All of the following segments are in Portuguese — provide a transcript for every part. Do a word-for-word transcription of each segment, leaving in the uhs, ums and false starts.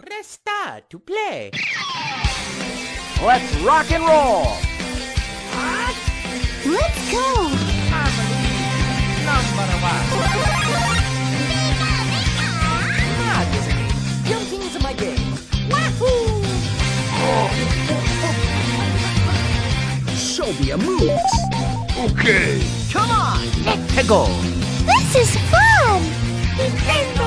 Press start to play. Let's rock and roll. What? Let's go. I believe number one. Mega, mega. Madness. Jumping into my game. Wahoo! Oh. Show me a move. Okay. Come on. Let's go. This is fun. Nintendo.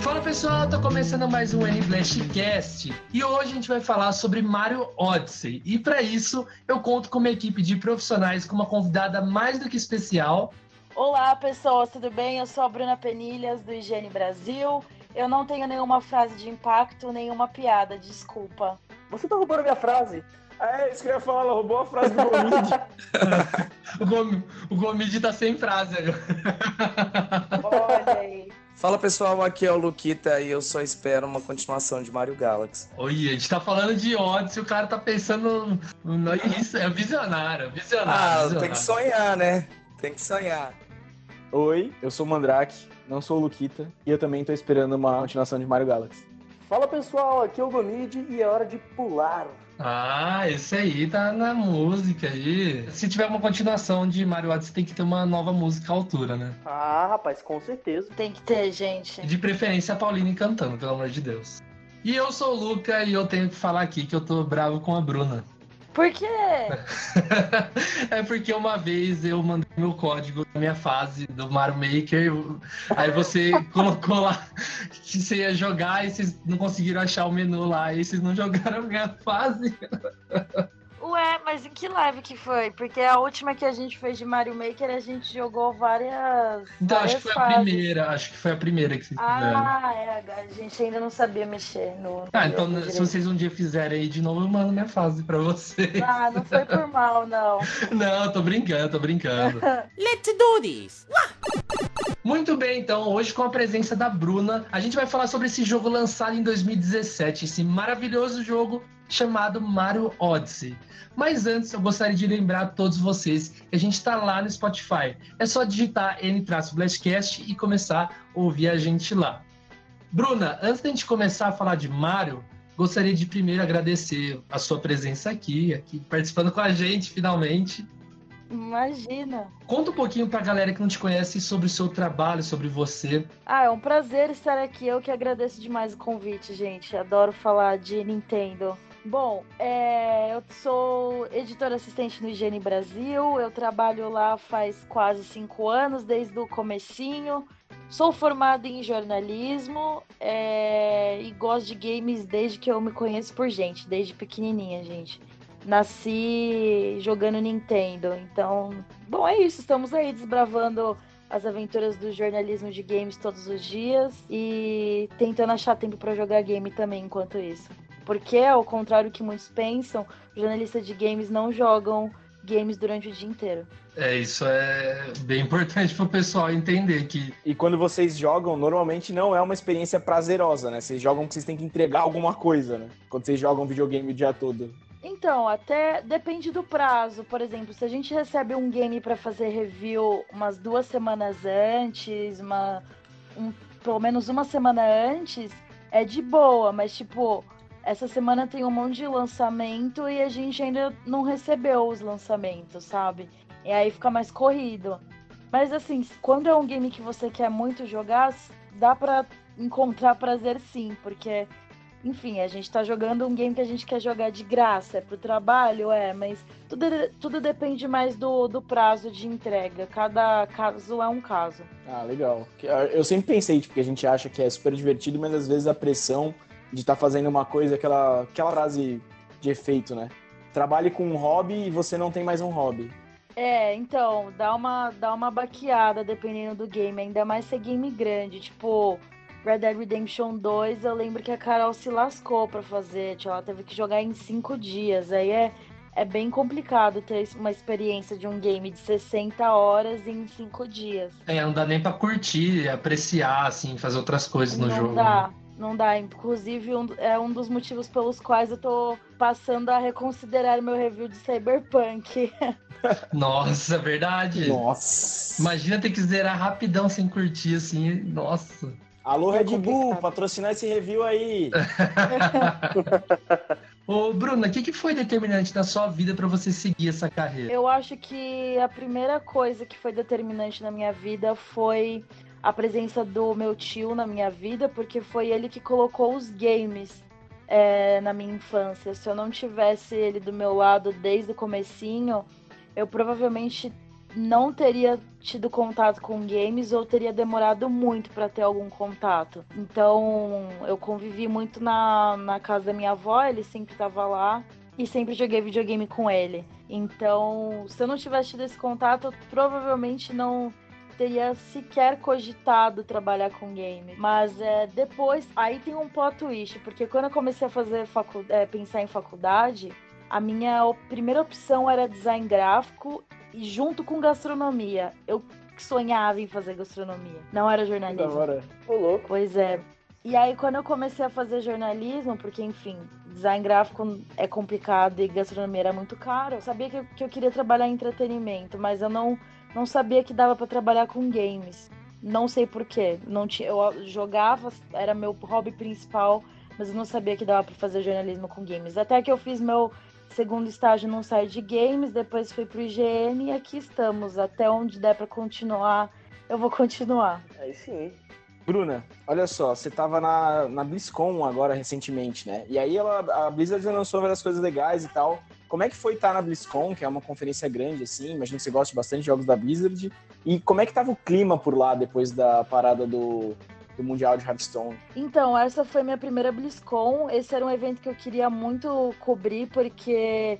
Fala pessoal, tô começando mais um N-BlastCast e hoje a gente vai falar sobre Mario Odyssey. E para isso eu conto com uma equipe de profissionais com uma convidada mais do que especial. Olá pessoas, tudo bem? Eu sou a Bruna Penillhas do I G N Brasil. Eu não tenho nenhuma frase de impacto, nenhuma piada, desculpa. Você tá roubando minha frase? É, isso que eu ia falar, ela roubou a frase do Gomide. O Gomide tá sem frase agora. Olha aí. Fala pessoal, aqui é o Luquita e eu só espero uma continuação de Mario Galaxy. Oi, a gente tá falando de Odyssey, o cara tá pensando... No... Isso é visionário, visionário. Ah, visionário. Tem que sonhar, né? Tem que sonhar. Oi, eu sou o Mandrake, não sou o Luquita, e eu também tô esperando uma continuação de Mario Galaxy. Fala pessoal, aqui é o Gomide e é hora de pular. Ah, esse aí tá na música aí. Se tiver uma continuação de Mario Odyssey, tem que ter uma nova música à altura, né? Ah, rapaz, com certeza. Tem que ter, gente. De preferência a Pauline cantando, pelo amor de Deus. E eu sou o Lucca e eu tenho que falar aqui que eu tô bravo com a Bruna. Por quê? É porque uma vez eu mandei meu código na minha fase do Mario Maker, aí você colocou lá que você ia jogar e vocês não conseguiram achar o menu lá, e vocês não jogaram a minha fase. Ué, mas em que live que foi? Porque a última que a gente fez de Mario Maker, a gente jogou várias Então, várias acho que foi fases. a primeira, acho que foi a primeira que vocês fizeram. Ah, é, a gente ainda não sabia mexer no... Ah, então no se vocês um dia fizerem aí de novo, eu mando minha fase pra vocês. Ah, não foi por mal, não. Não, tô brincando, tô brincando. Let's do this! Muito bem, então, hoje com a presença da Bruna, a gente vai falar sobre esse jogo lançado em dois mil e dezessete, esse maravilhoso jogo chamado Mario Odyssey. Mas antes, eu gostaria de lembrar a todos vocês que a gente está lá no Spotify. É só digitar N-BlastCast e começar a ouvir a gente lá. Bruna, antes da gente começar a falar de Mario, gostaria de primeiro agradecer a sua presença aqui, aqui participando com a gente, finalmente. Imagina! Conta um pouquinho pra galera que não te conhece sobre o seu trabalho, sobre você. Ah, é um prazer estar aqui. Eu que agradeço demais o convite, gente. Adoro falar de Nintendo. Bom, é, eu sou editora assistente no I G N Brasil, eu trabalho lá faz quase cinco anos, desde o comecinho. Sou formada em jornalismo é, e gosto de games desde que eu me conheço por gente, desde pequenininha, gente. Nasci jogando Nintendo, então... Bom, é isso, estamos aí desbravando as aventuras do jornalismo de games todos os dias e tentando achar tempo pra jogar game também enquanto isso. Porque, ao contrário do que muitos pensam, jornalistas de games não jogam games durante o dia inteiro. É, isso é bem importante pro pessoal entender que... E quando vocês jogam, normalmente não é uma experiência prazerosa, né? Vocês jogam porque vocês têm que entregar alguma coisa, né? Quando vocês jogam videogame o dia todo. Então, até depende do prazo. Por exemplo, se a gente recebe um game pra fazer review umas duas semanas antes, uma, um, pelo menos uma semana antes, é de boa, mas tipo... Essa semana tem um monte de lançamento e a gente ainda não recebeu os lançamentos, sabe? E aí fica mais corrido. Mas assim, quando é um game que você quer muito jogar, dá pra encontrar prazer sim, porque, enfim, a gente tá jogando um game que a gente quer jogar de graça, é pro trabalho, é, mas tudo, tudo depende mais do, do prazo de entrega, cada caso é um caso. Ah, legal. Eu sempre pensei, tipo, que a gente acha que é super divertido, mas às vezes a pressão de estar tá fazendo uma coisa, aquela, aquela frase de efeito, né? Trabalhe com um hobby e você não tem mais um hobby. É, então, dá uma, dá uma baqueada dependendo do game, ainda mais se é game grande, tipo Red Dead Redemption dois, eu lembro que a Carol se lascou pra fazer, tipo, ela teve que jogar em cinco dias, aí é, é bem complicado ter uma experiência de um game de sessenta horas em cinco dias. É, não dá nem pra curtir, apreciar, assim, fazer outras coisas não no jogo. Não dá. Né? Não dá. Inclusive, um, é um dos motivos pelos quais eu tô passando a reconsiderar meu review de Cyberpunk. Nossa, verdade. Nossa. Imagina ter que zerar rapidão sem curtir, assim. Nossa. Alô, Red Bull, patrocinar esse review aí. Ô, Bruna, o que, que foi determinante na sua vida para você seguir essa carreira? Eu acho que a primeira coisa que foi determinante na minha vida foi a presença do meu tio na minha vida, porque foi ele que colocou os games é, na minha infância. Se eu não tivesse ele do meu lado desde o comecinho, eu provavelmente não teria tido contato com games ou teria demorado muito para ter algum contato. Então, eu convivi muito na, na casa da minha avó, ele sempre estava lá e sempre joguei videogame com ele. Então, se eu não tivesse tido esse contato, eu provavelmente não teria sequer cogitado trabalhar com game. Mas é, depois, aí tem um plot twist, porque quando eu comecei a fazer facu- é, pensar em faculdade, a minha op- primeira opção era design gráfico e junto com gastronomia. Eu sonhava em fazer gastronomia. Não era jornalismo. Da hora. Ô, louco. Pois é. E aí, quando eu comecei a fazer jornalismo, porque, enfim, design gráfico é complicado e gastronomia era muito caro, eu sabia que eu, que eu queria trabalhar em entretenimento, mas eu não, não sabia que dava pra trabalhar com games. Não sei porquê. Não tinha, eu jogava, era meu hobby principal, mas eu não sabia que dava pra fazer jornalismo com games. Até que eu fiz meu segundo estágio num site de games, depois fui pro I G N e aqui estamos. Até onde der pra continuar, eu vou continuar. Aí sim. Bruna, olha só, você tava na, na BlizzCon agora recentemente, né? E aí ela, a Blizzard lançou várias coisas legais e tal. Como é que foi estar na BlizzCon, que é uma conferência grande, assim? Imagino que você goste bastante de jogos da Blizzard. E como é que tava o clima por lá depois da parada do... do Mundial de Hearthstone? Então, essa foi minha primeira BlizzCon. Esse era um evento que eu queria muito cobrir, porque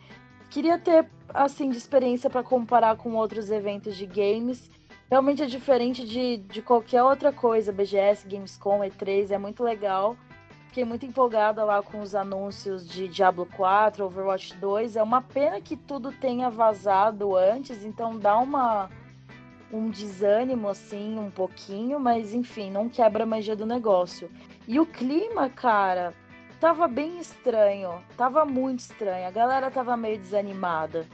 queria ter, assim, de experiência para comparar com outros eventos de games. Realmente é diferente de, de qualquer outra coisa. B G S, Gamescom, E três, é muito legal. Fiquei muito empolgada lá com os anúncios de Diablo quatro, Overwatch dois. É uma pena que tudo tenha vazado antes, então dá uma... um desânimo, assim, um pouquinho, mas, enfim, não quebra a magia do negócio. E o clima, cara, tava bem estranho, tava muito estranho, a galera tava meio desanimada.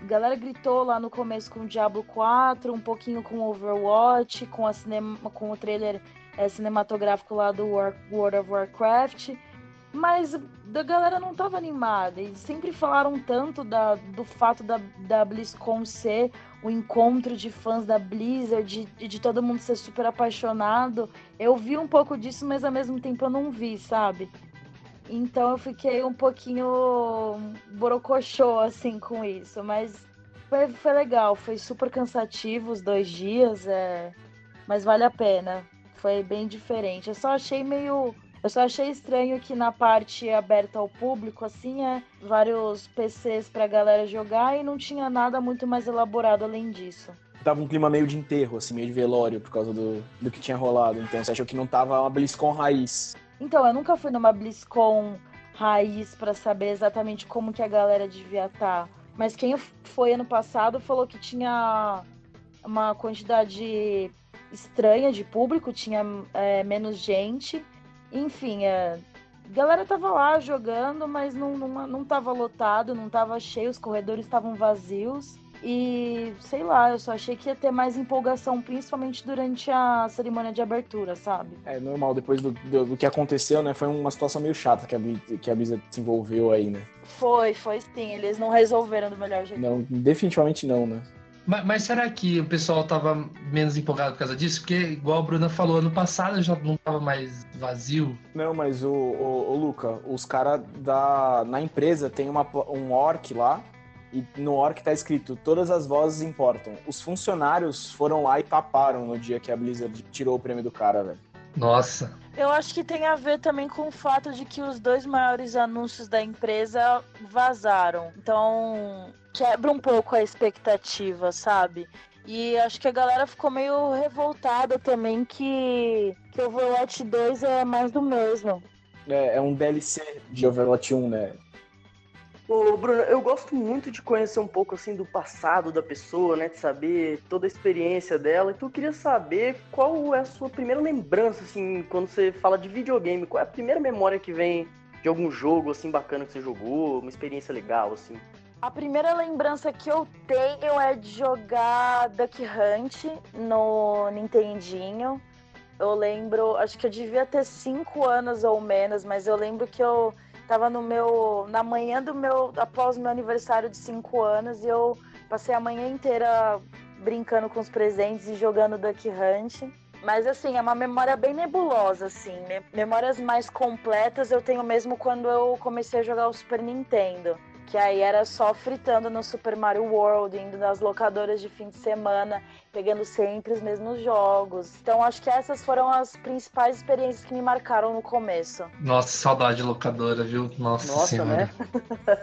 A galera gritou lá no começo com o Diablo quatro, um pouquinho com o Overwatch, com, a cinema, com o trailer é, cinematográfico lá do War, World of Warcraft, mas a galera não tava animada, e sempre falaram tanto da, do fato da, da BlizzCon ser o encontro de fãs da Blizzard, de, de todo mundo ser super apaixonado. Eu vi um pouco disso, mas ao mesmo tempo eu não vi, sabe? Então eu fiquei um pouquinho borocochô, assim, com isso, mas foi, foi legal, foi super cansativo os dois dias, é... mas vale a pena, foi bem diferente. Eu só achei meio... Eu só achei estranho que na parte aberta ao público, assim, é vários P Cs pra galera jogar e não tinha nada muito mais elaborado além disso. Tava um clima meio de enterro, assim, meio de velório por causa do, do que tinha rolado, então você achou que não tava uma BlizzCon raiz? Então, eu nunca fui numa BlizzCon raiz pra saber exatamente como que a galera devia estar, mas quem foi ano passado falou que tinha uma quantidade estranha de público, tinha é, menos gente... Enfim, a galera tava lá jogando, mas não, não, não tava lotado, não tava cheio, os corredores estavam vazios. E, sei lá, eu só achei que ia ter mais empolgação, principalmente durante a cerimônia de abertura, sabe? É normal, depois do, do, do que aconteceu, né? Foi uma situação meio chata que a, que a Blizzard se envolveu aí, né? Foi, foi sim. Eles não resolveram do melhor jeito. Não, definitivamente não, né? Mas, mas será que o pessoal tava menos empolgado por causa disso? Porque, igual a Bruna falou, ano passado já não tava mais vazio. Não, mas, o, o, o Lucca, os caras na empresa tem uma, um orc lá, e no orc tá escrito, todas as vozes importam. Os funcionários foram lá e taparam no dia que a Blizzard tirou o prêmio do cara, velho. Nossa. Eu acho que tem a ver também com o fato de que os dois maiores anúncios da empresa vazaram. Então... quebra um pouco a expectativa, sabe? E acho que a galera ficou meio revoltada também que, que Overwatch dois é mais do mesmo. É, é um D L C de Overwatch um, né? Ô, Bruna, eu gosto muito de conhecer um pouco, assim, do passado da pessoa, né? De saber toda a experiência dela. Então eu queria saber qual é a sua primeira lembrança, assim, quando você fala de videogame. Qual é a primeira memória que vem de algum jogo, assim, bacana que você jogou? Uma experiência legal, assim? A primeira lembrança que eu tenho é de jogar Duck Hunt no Nintendinho. Eu lembro, acho que eu devia ter cinco anos ou menos, mas eu lembro que eu tava no meu, na manhã do meu, após o meu aniversário de cinco anos, e eu passei a manhã inteira brincando com os presentes e jogando Duck Hunt. Mas assim, é uma memória bem nebulosa, assim, né? Memórias mais completas eu tenho mesmo quando eu comecei a jogar o Super Nintendo, que aí era só fritando no Super Mario World, indo nas locadoras de fim de semana, pegando sempre os mesmos jogos. Então acho que essas foram as principais experiências que me marcaram no começo. Nossa, saudade de locadora, viu? Nossa, Nossa senhora. Né?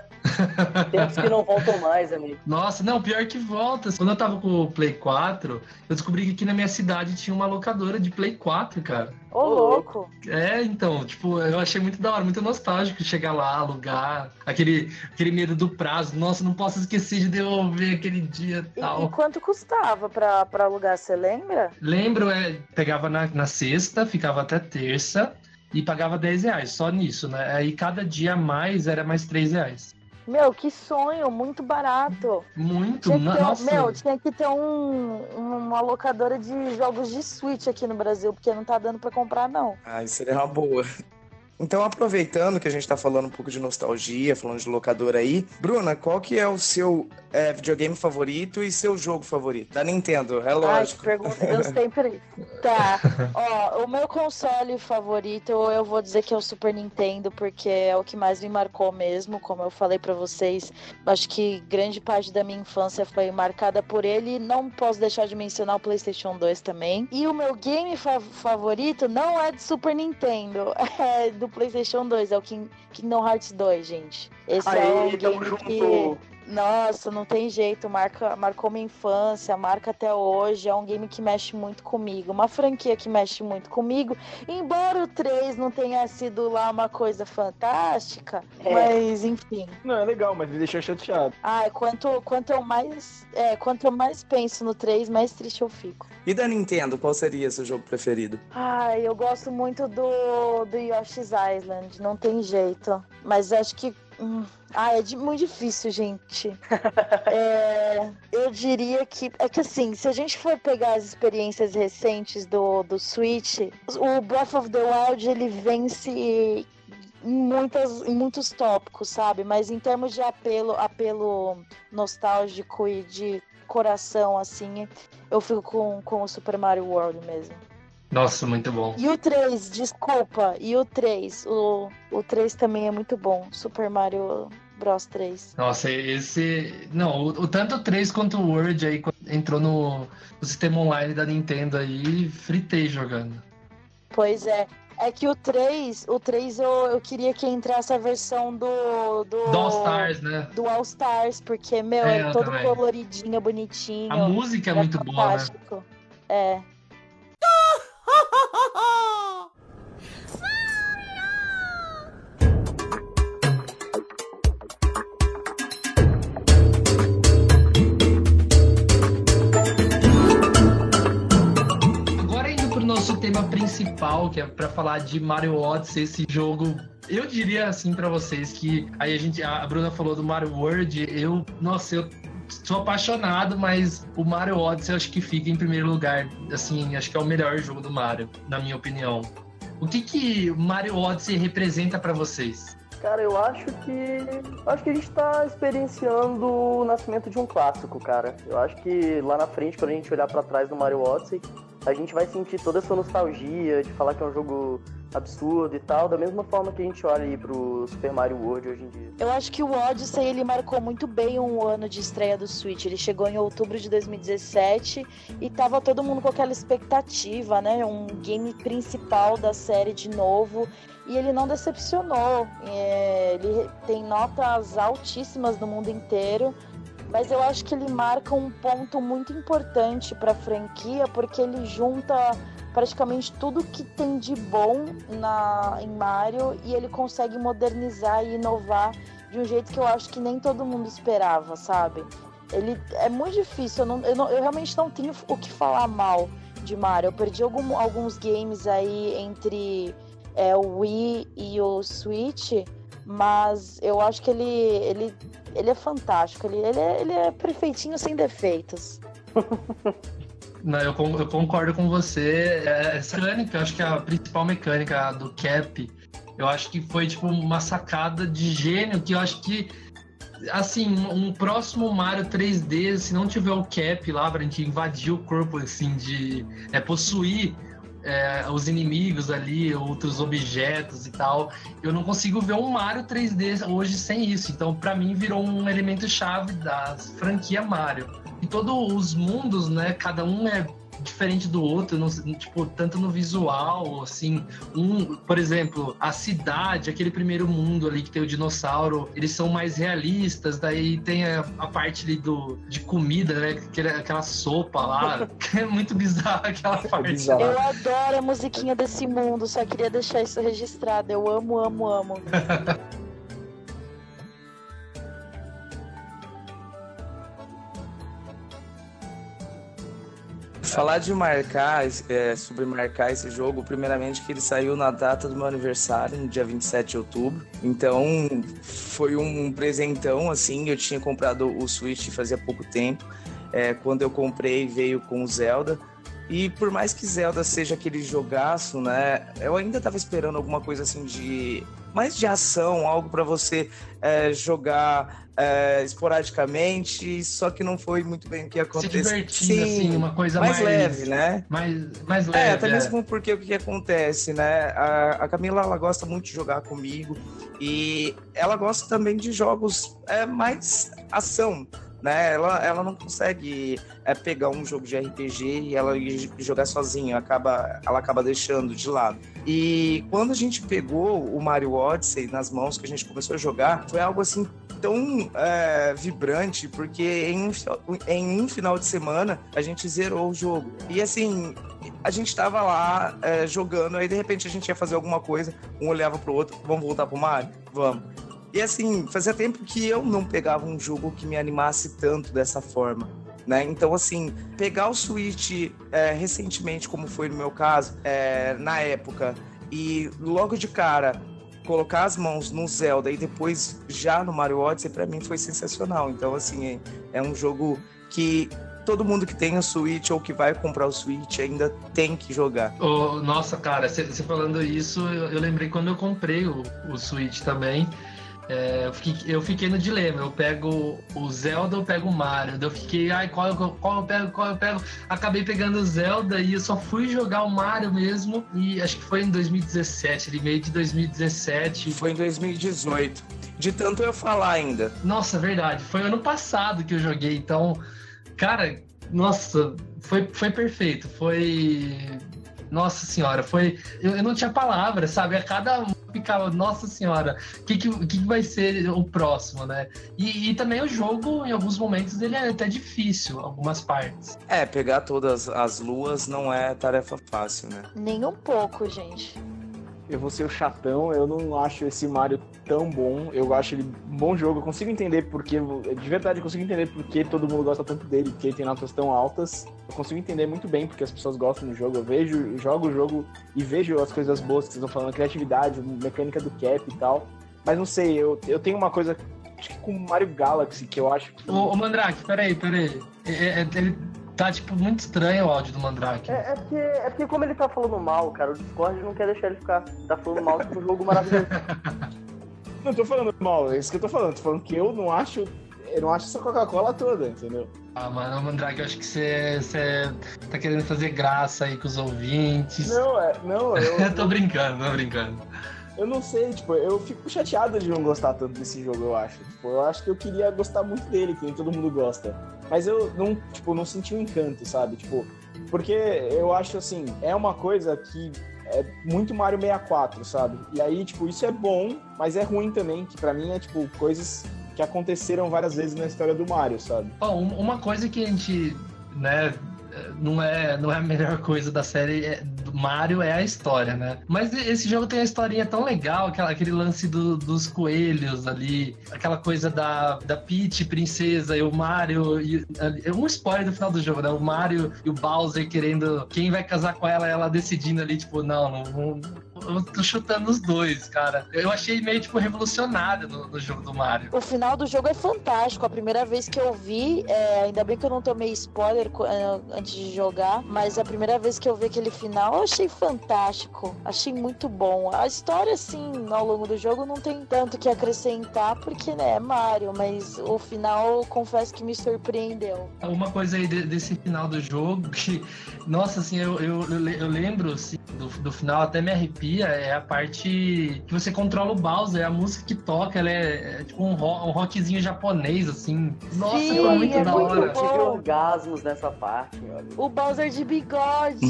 Tempos que não voltam mais, amigo. Nossa, não, pior que volta. Quando eu tava com o Play quatro, eu descobri que aqui na minha cidade tinha uma locadora de Play quatro, cara. Ô, oh, louco! É, então, tipo, eu achei muito da hora, muito nostálgico chegar lá, alugar, aquele, aquele medo do prazo. Nossa, não posso esquecer de devolver aquele dia e tal. E quanto custava pra, pra alugar, você lembra? Lembro, é, pegava na, na sexta, ficava até terça e pagava dez reais, só nisso, né? Aí cada dia a mais era mais três reais. Meu, que sonho, muito barato. Muito, tinha ter, nossa. Meu, tinha que ter um, uma locadora de jogos de Switch aqui no Brasil, porque não tá dando pra comprar, não. Ah, isso seria uma boa. Então, aproveitando que a gente tá falando um pouco de nostalgia, falando de locadora aí, Bruna, qual que é o seu é, videogame favorito e seu jogo favorito? Da Nintendo, é lógico. Ai, pergunta, eu sempre... Tá, ó, o meu console favorito, eu vou dizer que é o Super Nintendo, porque é o que mais me marcou mesmo, como eu falei pra vocês, acho que grande parte da minha infância foi marcada por ele, não posso deixar de mencionar o PlayStation dois também. E o meu game fa- favorito não é de Super Nintendo, é do PlayStation dois, é o Kingdom Hearts dois, gente. Esse Aê, é o game junto. Que... Nossa, não tem jeito, marca, marcou minha infância, marca até hoje, é um game que mexe muito comigo, uma franquia que mexe muito comigo, embora o três não tenha sido lá uma coisa fantástica, é. Mas enfim. Não, é legal, mas me deixou chateado. Ah, quanto, quanto, eu mais, é, quanto eu mais penso no três, mais triste eu fico. E da Nintendo, qual seria seu jogo preferido? Ah, eu gosto muito do, do Yoshi's Island, não tem jeito, mas acho que Hum. Ah, é de, muito difícil, gente. é, eu diria que... É que assim, se a gente for pegar as experiências recentes do, do Switch, o Breath of the Wild, ele vence em, muitas, em muitos tópicos, sabe? Mas em termos de apelo, apelo nostálgico e de coração, assim, eu fico com, com o Super Mario World mesmo. Nossa, muito bom. E o três, desculpa, e o três, o, o três também é muito bom, Super Mario Bros três. Nossa, esse, não, o, o tanto o três quanto o World aí, entrou no, no sistema online da Nintendo aí, fritei jogando. Pois é, é que o três, o três eu, eu queria que entrasse a versão do... Do, do All Stars, né? Do All Stars, porque, meu, é, é todo também. Coloridinho, bonitinho. A música é, é muito fantástico. Boa, né? É. Agora indo pro nosso tema principal, que é pra falar de Mario Odyssey, esse jogo. Eu diria assim pra vocês que aí a gente, a Bruna falou do Mario World, eu, nossa, eu sou apaixonado, mas o Mario Odyssey eu acho que fica em primeiro lugar. Assim, acho que é o melhor jogo do Mario, na minha opinião. O que que o Mario Odyssey representa pra vocês? Cara, eu acho que... Acho que a gente tá experienciando o nascimento de um clássico, cara. Eu acho que lá na frente, quando a gente olhar pra trás do Mario Odyssey, a gente vai sentir toda essa nostalgia de falar que é um jogo absurdo e tal, da mesma forma que a gente olha aí pro Super Mario World hoje em dia. Eu acho que o Odyssey, ele marcou muito bem um ano de estreia do Switch. Ele chegou em outubro de dois mil e dezessete e tava todo mundo com aquela expectativa, né? Um game principal da série de novo. E ele não decepcionou. É, ele tem notas altíssimas no mundo inteiro. Mas eu acho que ele marca um ponto muito importante para a franquia, porque ele junta praticamente tudo que tem de bom na, em Mario, e ele consegue modernizar e inovar de um jeito que eu acho que nem todo mundo esperava, sabe? Ele é muito difícil, eu, não, eu, não, eu realmente não tenho o que falar mal de Mario. Eu perdi algum, alguns games aí entre é, o Wii e o Switch, mas eu acho que ele, ele, ele é fantástico, ele, ele, é, ele é perfeitinho sem defeitos. Não, eu, eu concordo com você. Essa mecânica, eu acho que é a principal mecânica do Cap, eu acho que foi tipo uma sacada de gênio que eu acho que assim, um próximo Mario três D, se não tiver o Cap lá pra gente invadir o corpo, assim, de é, possuir é, os inimigos ali, outros objetos e tal, eu não consigo ver um Mario três D hoje sem isso. Então, pra mim, virou um elemento-chave da franquia Mario. E todos os mundos, né, cada um é diferente do outro, no, tipo, tanto no visual, assim, um, por exemplo, a cidade, aquele primeiro mundo ali que tem o dinossauro, eles são mais realistas, daí tem a, a parte ali do, de comida, né, aquela, aquela sopa lá, é muito bizarro aquela parte. É bizarro. Eu adoro a musiquinha desse mundo, só queria deixar isso registrado, eu amo, amo, amo. Falar de marcar, é, sobre marcar esse jogo, primeiramente que ele saiu na data do meu aniversário, no dia vinte e sete de outubro. Então, foi um presentão, assim, eu tinha comprado o Switch fazia pouco tempo. É, quando eu comprei, veio com o Zelda. E por mais que Zelda seja aquele jogaço, né, eu ainda tava esperando alguma coisa assim de... mais de ação, algo para você é, jogar é, esporadicamente, só que não foi muito bem o que aconteceu. Se divertindo, Sim, assim, uma coisa mais... mais leve, né? Mais, mais leve, é. Até é. mesmo porque o que, que acontece, né? A, a Camila, ela gosta muito de jogar comigo e ela gosta também de jogos é, mais ação, né? Ela, ela não consegue é, pegar um jogo de R P G e ela e jogar sozinha, acaba, ela acaba deixando de lado. E quando a gente pegou o Mario Odyssey nas mãos, que a gente começou a jogar, foi algo assim tão é, vibrante, porque em, em um final de semana a gente zerou o jogo. E assim, a gente tava lá é, jogando, aí de repente a gente ia fazer alguma coisa, um olhava pro outro, vamos voltar pro Mario? Vamos. E assim, fazia tempo que eu não pegava um jogo que me animasse tanto dessa forma. Né? Então, assim, pegar o Switch é, recentemente, como foi no meu caso, é, na época, e logo de cara colocar as mãos no Zelda e depois já no Mario Odyssey, pra mim foi sensacional. Então, assim, é, é um jogo que todo mundo que tem o Switch ou que vai comprar o Switch ainda tem que jogar. Oh, nossa, cara, você falando isso, eu, eu lembrei quando eu comprei o, o Switch também. É, eu, fiquei, eu fiquei no dilema, eu pego o Zelda ou pego o Mario. Eu fiquei, ai, qual, qual eu pego, qual eu pego. Acabei pegando o Zelda e eu só fui jogar o Mario mesmo. E acho que foi em dois mil e dezessete, ele meio de dois mil e dezessete. Foi em dois mil e dezoito, de tanto eu falar ainda. Nossa, verdade, foi ano passado que eu joguei, então, cara, nossa, foi, foi perfeito, foi... Nossa senhora, foi... Eu, eu não tinha palavra, sabe? A cada um ficava, nossa senhora, o que, que, que vai ser o próximo, né? E, e também o jogo, em alguns momentos, ele é até difícil, algumas partes. É, pegar todas as luas não é tarefa fácil, né? Nem um pouco, gente. Eu vou ser o chatão, eu não acho esse Mario tão bom, eu acho ele um bom jogo, eu consigo entender porque, de verdade, eu consigo entender porque todo mundo gosta tanto dele, porque ele tem notas tão altas, eu consigo entender muito bem porque as pessoas gostam do jogo, eu vejo, jogo o jogo e vejo as coisas boas que vocês estão falando, criatividade, mecânica do Cap e tal, mas não sei, eu, eu tenho uma coisa, acho que com o Mario Galaxy, que eu acho que... Ô, ô Mandrake, peraí, peraí, ele... Tá, tipo, muito estranho o áudio do Mandrake. É, é, porque, é porque como ele tá falando mal, cara, o Discord não quer deixar ele ficar. Tá falando mal de um jogo maravilhoso. Não tô falando mal, é isso que eu tô falando. Tô falando que eu não acho... Eu não acho essa Coca-Cola toda, entendeu? Ah, mano, Mandrake, eu acho que você tá querendo fazer graça aí com os ouvintes. Não, é... Não, eu... eu tô brincando, tô brincando. Eu não sei, tipo, eu fico chateado de não gostar tanto desse jogo, eu acho. Tipo, eu acho que eu queria gostar muito dele, que nem todo mundo gosta. Mas eu não, tipo, não senti um encanto, sabe? Tipo, porque eu acho, assim, é uma coisa que é muito Mario sessenta e quatro, sabe? E aí, tipo, isso é bom, mas é ruim também, que pra mim é, tipo, coisas que aconteceram várias vezes na história do Mario, sabe? Bom, uma coisa que a gente, né, não é, não é a melhor coisa da série... É... Mario é a história, né? Mas esse jogo tem uma historinha tão legal, aquela, aquele lance do, dos coelhos ali, aquela coisa da, da Peach, princesa, e o Mario... E, é um spoiler do final do jogo, né? O Mario e o Bowser querendo... Quem vai casar com ela, ela decidindo ali, tipo, não, não... não eu tô chutando os dois, cara. Eu achei meio, tipo, revolucionário no, no jogo do Mario. O final do jogo é fantástico. A primeira vez que eu vi, é, ainda bem que eu não tomei spoiler antes de jogar, mas a primeira vez que eu vi aquele final, eu achei fantástico. Achei muito bom. A história, assim, ao longo do jogo não tem tanto que acrescentar, porque, né, é Mario, mas o final, eu confesso que me surpreendeu. Uma coisa aí de, desse final do jogo, que, nossa, assim, eu, eu, eu, eu lembro, assim, do, do final, até me arrepio. É a parte que você controla o Bowser, a música que toca, ela é, é tipo um, rock, um rockzinho japonês, assim. Nossa, sim, é muito é da muito hora. Bom. Eu tive orgasmos nessa parte, olha. O Bowser de bigode.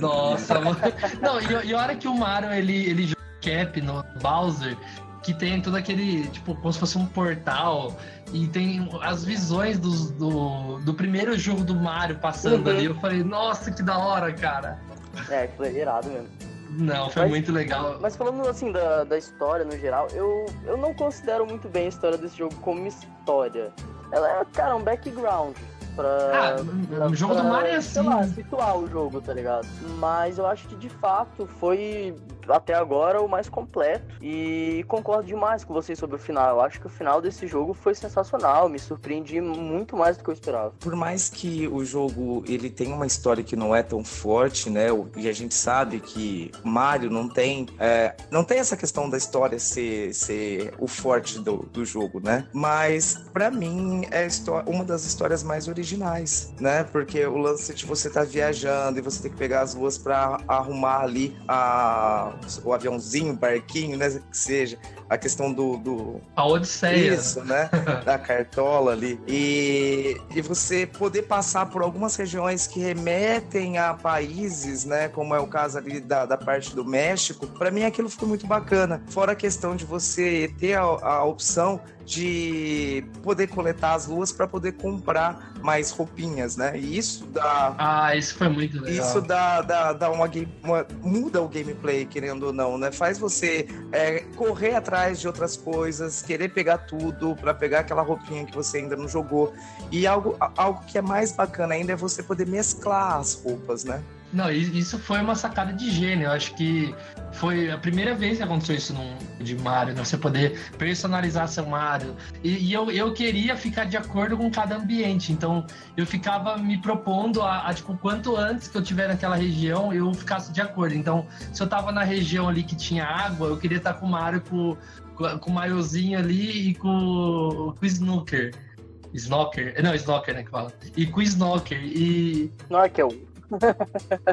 Nossa, mano. Não, e, e a hora que o Mario ele, ele joga cap no Bowser, que tem todo aquele, tipo, como se fosse um portal. E tem as visões do, do, do primeiro jogo do Mario passando uhum. ali. Eu falei, nossa, que da hora, cara. É, foi irado mesmo. Não, foi mas, muito legal. Mas falando assim da, da história no geral, eu, eu não considero muito bem a história desse jogo como história. Ela é, cara, um background pra... Ah, pra, o jogo pra, do Mario é assim. Sei lá, situar o jogo, tá ligado? Mas eu acho que de fato foi... até agora o mais completo, e concordo demais com vocês sobre o final. Eu acho que o final desse jogo foi sensacional, me surpreendi muito mais do que eu esperava. Por mais que o jogo ele tem uma história que não é tão forte, né, e a gente sabe que Mario não tem é, não tem essa questão da história ser, ser o forte do, do jogo, né, mas pra mim é uma das histórias mais originais, né, porque o lance de você tá viajando e você tem que pegar as ruas pra arrumar ali a o aviãozinho, barquinho, né, que seja, a questão do... do... a odisseia. Isso, né, da cartola ali. E, e você poder passar por algumas regiões que remetem a países, né, como é o caso ali da, da parte do México, pra mim aquilo ficou muito bacana. Fora a questão de você ter a, a opção de poder coletar as luas para poder comprar mais roupinhas, né? E isso dá... Ah, isso foi muito legal. Isso dá, dá, dá uma, game, uma... muda o gameplay, querendo ou não, né? Faz você é, correr atrás de outras coisas, querer pegar tudo para pegar aquela roupinha que você ainda não jogou. E algo, algo que é mais bacana ainda é você poder mesclar as roupas, né? Não, isso foi uma sacada de gênio. Eu acho que foi a primeira vez que aconteceu isso num, de Mario, né? Você poder personalizar seu Mario. E, e eu, eu queria ficar de acordo com cada ambiente. Então, eu ficava me propondo a, a, tipo, quanto antes que eu estiver naquela região, eu ficasse de acordo. Então, se eu tava na região ali que tinha água, eu queria estar com o Mario com, com, com o maiozinho ali e com, com o snooker. Snocker? Não, snocker, né, que fala. E com o snocker. E... Snorkel.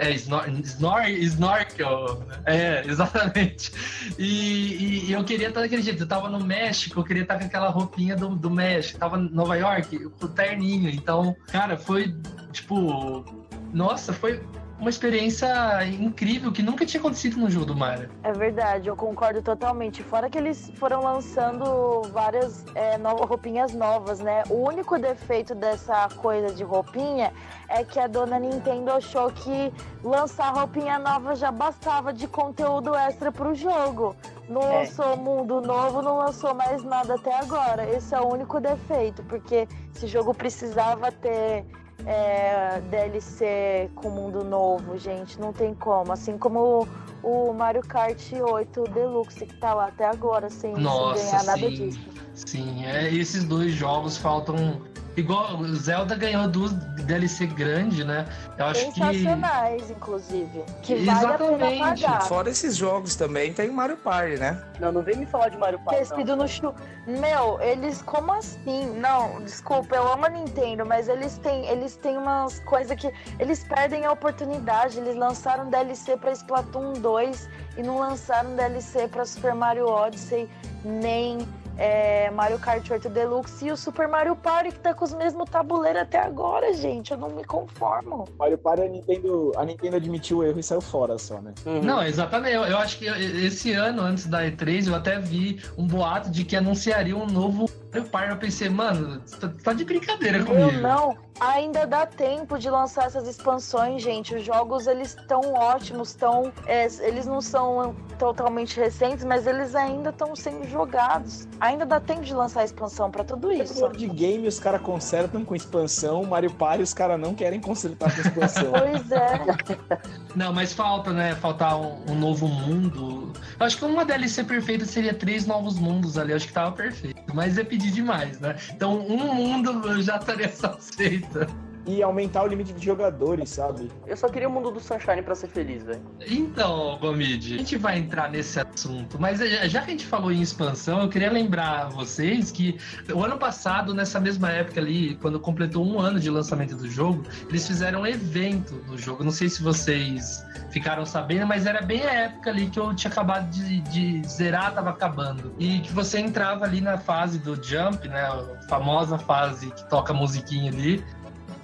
É, snor, snor, snorkel, é, exatamente. E, e, e eu queria estar daquele jeito. Eu tava no México, eu queria estar com aquela roupinha do, do México. Eu tava em Nova York, com o terninho. Então, cara, foi tipo... Nossa, foi... uma experiência incrível que nunca tinha acontecido no jogo do Mario. É verdade, eu concordo totalmente. Fora que eles foram lançando várias é, novas, roupinhas novas, né? O único defeito dessa coisa de roupinha é que a dona Nintendo achou que lançar roupinha nova já bastava de conteúdo extra pro jogo. Não é. lançou mundo novo, não lançou mais nada até agora. Esse é o único defeito, porque esse jogo precisava ter... É, D L C com mundo novo, gente, não tem como. Assim como o, o Mario Kart oito Deluxe, que tá lá até agora, sem, Nossa, sem ganhar sim. nada disso. Sim, é, esses dois jogos faltam... Igual o Zelda ganhou duas D L C grandes, né? Eu acho Sensacionais, que... inclusive. Que Exatamente. Vale a pena. Fora esses jogos também, tem Mario Party, né? Não, não vem me falar de Mario Party. Despido no chu... Meu, eles... Como assim? Não, desculpa, eu amo a Nintendo, mas eles têm, eles têm umas coisas que... Eles perdem a oportunidade. Eles lançaram D L C pra Splatoon dois e não lançaram D L C pra Super Mario Odyssey, nem... É, Mario Kart oito Deluxe e o Super Mario Party, que tá com os mesmos tabuleiros até agora, gente. Eu não me conformo. Mario Party, a Nintendo, a Nintendo admitiu o erro e saiu fora só, né? Uhum. Não, exatamente. Eu, eu acho que esse ano, antes da E três, eu até vi um boato de que anunciaria um novo Meu pai, eu pensei, mano, tá, tá de brincadeira comigo. Eu não, ainda dá tempo de lançar essas expansões, gente. Os jogos, eles estão ótimos, tão, é, eles não são totalmente recentes, mas eles ainda estão sendo jogados. Ainda dá tempo de lançar a expansão pra tudo isso. No World Game, os caras consertam com expansão. Mario Party, os caras não querem consertar com expansão. Pois é. Não, mas falta, né? Faltar um, um novo mundo. Eu acho que uma D L C perfeita seria três novos mundos ali. Eu acho que tava perfeito. Mas é pedir demais, né? Então, um mundo eu já estaria satisfeita. E aumentar o limite de jogadores, sabe? Eu só queria o mundo do Sunshine pra ser feliz, velho. Então, Gomide, a gente vai entrar nesse assunto, mas já que a gente falou em expansão, eu queria lembrar vocês que o ano passado, nessa mesma época ali, quando completou um ano de lançamento do jogo, eles fizeram um evento no jogo. Não sei se vocês ficaram sabendo, mas era bem a época ali que eu tinha acabado de, de zerar, tava acabando. E que você entrava ali na fase do Jump, né? A famosa fase que toca a musiquinha ali.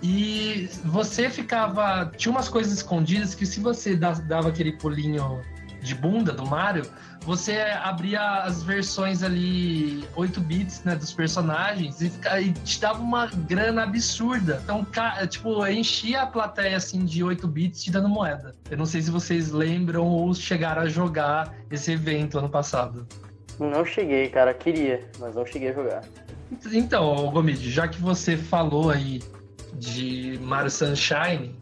E você ficava... Tinha umas coisas escondidas que se você dava aquele pulinho de bunda do Mario, você abria as versões ali oito bits, né, dos personagens e, fica, e te dava uma grana absurda. Então, tipo, enchia a plateia assim de oito bits te dando moeda. Eu não sei se vocês lembram ou chegaram a jogar esse evento ano passado. Não cheguei, cara. Queria, mas não cheguei a jogar. Então, Gomide, já que você falou aí de Mario Sunshine,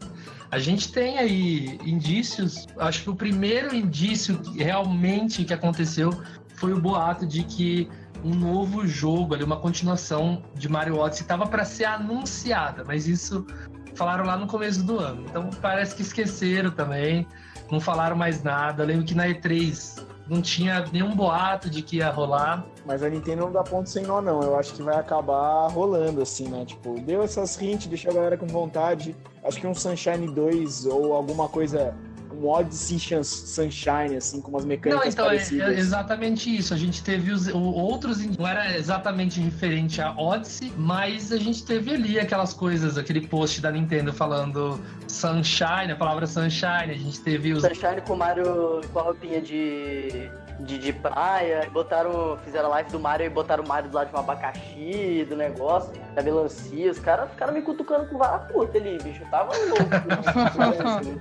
a gente tem aí indícios. Acho que o primeiro indício que realmente que aconteceu foi o boato de que um novo jogo, ali, uma continuação de Mario Odyssey estava para ser anunciada, mas isso falaram lá no começo do ano. Então parece que esqueceram também, não falaram mais nada. Eu lembro que na E três não tinha nenhum boato de que ia rolar. Mas a Nintendo não dá ponto sem nó, não. Eu acho que vai acabar rolando, assim, né? Tipo, deu essas hints, deixou a galera com vontade. Acho que um Sunshine dois ou alguma coisa... Um Odyssey Sunshine, assim, com umas mecânicas não, então, parecidas. É, é exatamente isso. A gente teve os, o, outros... Não era exatamente referente a Odyssey, mas a gente teve ali aquelas coisas, aquele post da Nintendo falando Sunshine, a palavra Sunshine. A gente teve os... Sunshine com o Mario com a roupinha de... De, de praia, botaram, fizeram a live do Mario e botaram o Mario do lado de um abacaxi, do negócio, da melancia. Os caras ficaram me cutucando com vara curta ali, bicho. Eu tava louco. Assim.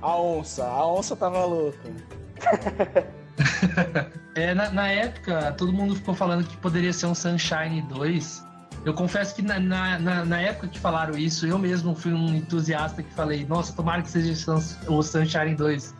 A onça, a onça tava louca. é, na, na época, todo mundo ficou falando que poderia ser um Sunshine dois. Eu confesso que na, na, na, na época que falaram isso, eu mesmo fui um entusiasta que falei, nossa, tomara que seja o Sunshine dois.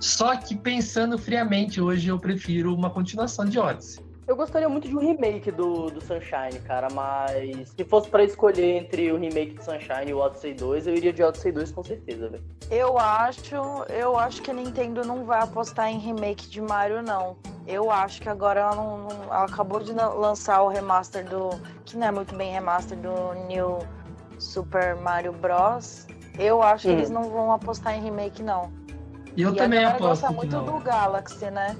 Só que pensando friamente hoje, eu prefiro uma continuação de Odyssey. Eu gostaria muito de um remake do, do Sunshine, cara, mas se fosse pra escolher entre o remake do Sunshine e o Odyssey dois, eu iria de Odyssey dois com certeza, velho. Eu acho, eu acho que a Nintendo não vai apostar em remake de Mario, não. Eu acho que agora ela, não, não, ela acabou de lançar o remaster do... Que não é muito bem remaster do New Super Mario Bros. Eu acho hum. que eles não vão apostar em remake, não. E eu e também aposto que muito não. muito do Galaxy, né?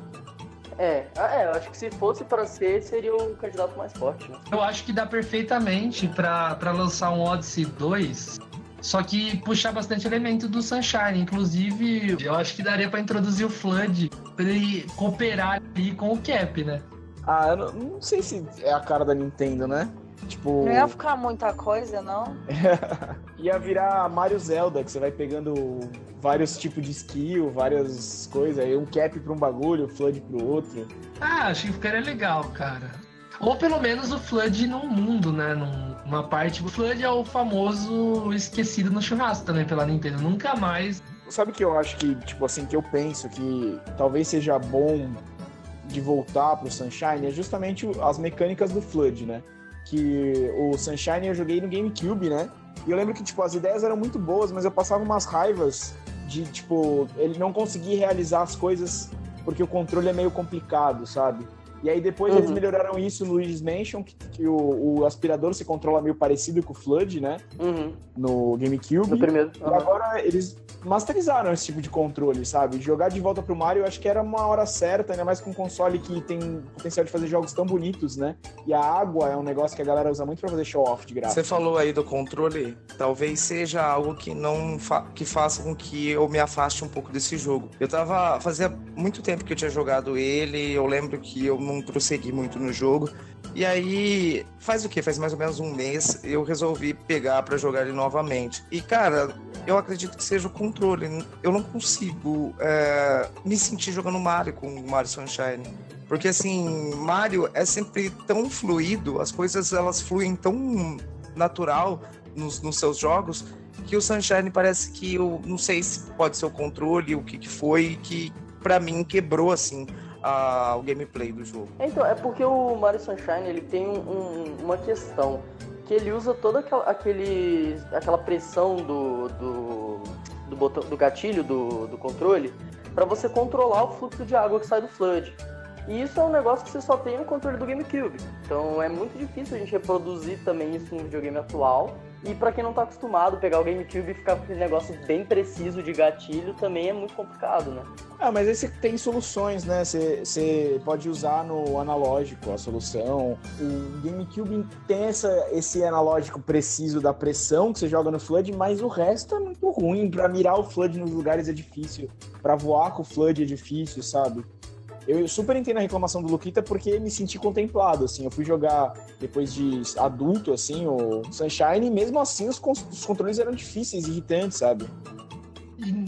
É, é, eu acho que se fosse pra ser, seria o candidato mais forte, né? Eu acho que dá perfeitamente pra, pra lançar um Odyssey dois, só que puxar bastante elemento do Sunshine. Inclusive, eu acho que daria pra introduzir o Flood, pra ele cooperar ali com o Cap, né? Ah, eu não, não sei se é a cara da Nintendo, né? Tipo... Não ia ficar muita coisa, não? Ia virar Mario Zelda, que você vai pegando vários tipos de skill, várias coisas. Aí um cap pra um bagulho, um flood pro outro. Ah, acho que ficaria legal, cara. Ou pelo menos o flood no mundo, né? Numa parte... O flood é o famoso esquecido no churrasco também pela Nintendo. Nunca mais... Sabe o que eu acho que, tipo assim, que eu penso que talvez seja bom de voltar pro Sunshine? É justamente as mecânicas do flood, né? Que o Sunshine eu joguei no GameCube, né? E eu lembro que, tipo, as ideias eram muito boas, mas eu passava umas raivas de, tipo, ele não conseguir realizar as coisas porque o controle é meio complicado, sabe? E aí depois uhum. eles melhoraram isso no Luigi's Mansion, que, que o, o aspirador se controla meio parecido com o Flood, né? Uhum. No GameCube. No primeiro. Uhum. E agora eles masterizaram esse tipo de controle, sabe? Jogar de volta pro Mario, eu acho que era uma hora certa, ainda mais com um console que tem potencial de fazer jogos tão bonitos, né? E a água é um negócio que a galera usa muito pra fazer show-off de graça. Você falou aí do controle, talvez seja algo que não fa- que faça com que eu me afaste um pouco desse jogo. Eu tava... Fazia muito tempo que eu tinha jogado ele, eu lembro que eu não não prossegui muito no jogo. E aí, faz o quê? Faz mais ou menos um mês, eu resolvi pegar pra jogar ele novamente. E, cara, eu acredito que seja o controle. Eu não consigo é, me sentir jogando Mario com o Mario Sunshine. Porque, assim, Mario é sempre tão fluido, as coisas elas fluem tão natural nos, nos seus jogos, que o Sunshine parece que, eu não sei se pode ser o controle, o que, que foi, que pra mim quebrou, assim... A, o gameplay do jogo. Então, é porque o Mario Sunshine, ele tem um, um, uma questão, que ele usa toda aquela, aquele, aquela pressão do, do, do, botão, do gatilho do, do controle para você controlar o fluxo de água que sai do Flood. E isso é um negócio que você só tem no controle do GameCube. Então é muito difícil a gente reproduzir também isso no videogame atual. E pra quem não tá acostumado, pegar o GameCube e ficar com aquele negócio bem preciso de gatilho também é muito complicado, né? Ah, mas aí você tem soluções, né? Você pode usar no analógico a solução. O GameCube tem essa, esse analógico preciso da pressão que você joga no Flood, mas o resto é muito ruim. Pra mirar o Flood nos lugares é difícil. Pra voar com o Flood é difícil, sabe? Eu super entendo a reclamação do Luquita porque me senti contemplado, assim. Eu fui jogar depois de adulto, assim, o Sunshine, e mesmo assim os, con- os controles eram difíceis, irritantes, sabe?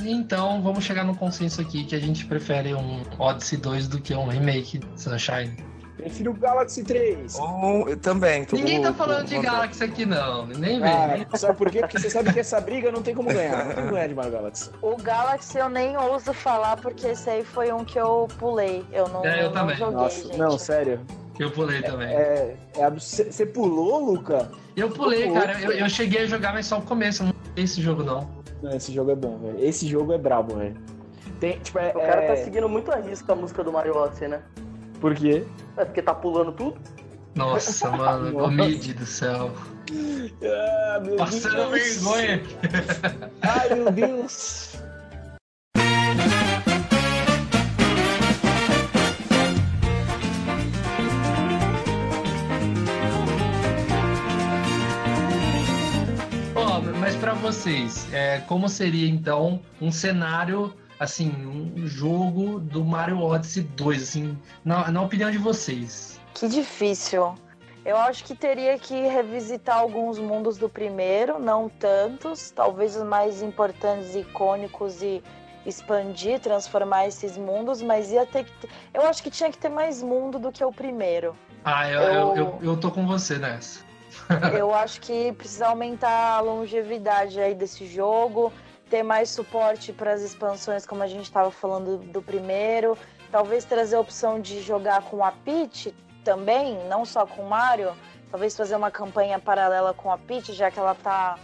Então, vamos chegar no consenso aqui que a gente prefere um Odyssey dois do que um remake de Sunshine. Prefiro o Galaxy três. Oh, eu também. Tô Ninguém com, tá falando com, de Galaxy com... aqui, não. Nem vem. Ah, né? Sabe por quê? Porque você sabe que essa briga não tem como ganhar. Não tem como ganhar de Mario Galaxy. O Galaxy eu nem ouso falar, porque esse aí foi um que eu pulei. Eu não, é, eu não também. joguei, Nossa, gente. Não, sério. Eu pulei também. É, é, é abs... Você pulou, Luca? Eu pulei, pulou, cara. Eu, eu cheguei a jogar, mas só o começo. Eu não joguei esse jogo, não. Não, esse jogo é bom, velho. Esse jogo é brabo, velho. Tem, tipo, é, o cara é... tá seguindo muito a risca a música do Mario Odyssey, né? Por quê? É porque tá pulando tudo? Nossa, mano, Gomide do céu. Ah, meu Passando Deus. vergonha. Ai, meu Deus. Ó, oh, mas pra vocês, é, como seria então um cenário... assim, um jogo do Mario Odyssey dois, assim, na, na opinião de vocês? Que difícil. Eu acho que teria que revisitar alguns mundos do primeiro, não tantos, talvez os mais importantes, icônicos, e expandir, transformar esses mundos, mas ia ter que... Ter... Eu acho que tinha que ter mais mundo do que o primeiro. Ah, eu, eu... eu, eu, eu tô com você nessa. Eu acho que precisa aumentar a longevidade aí desse jogo, ter mais suporte para as expansões, como a gente estava falando do primeiro. Talvez trazer a opção de jogar com a Peach também, não só com o Mario. Talvez fazer uma campanha paralela com a Peach, já que ela tá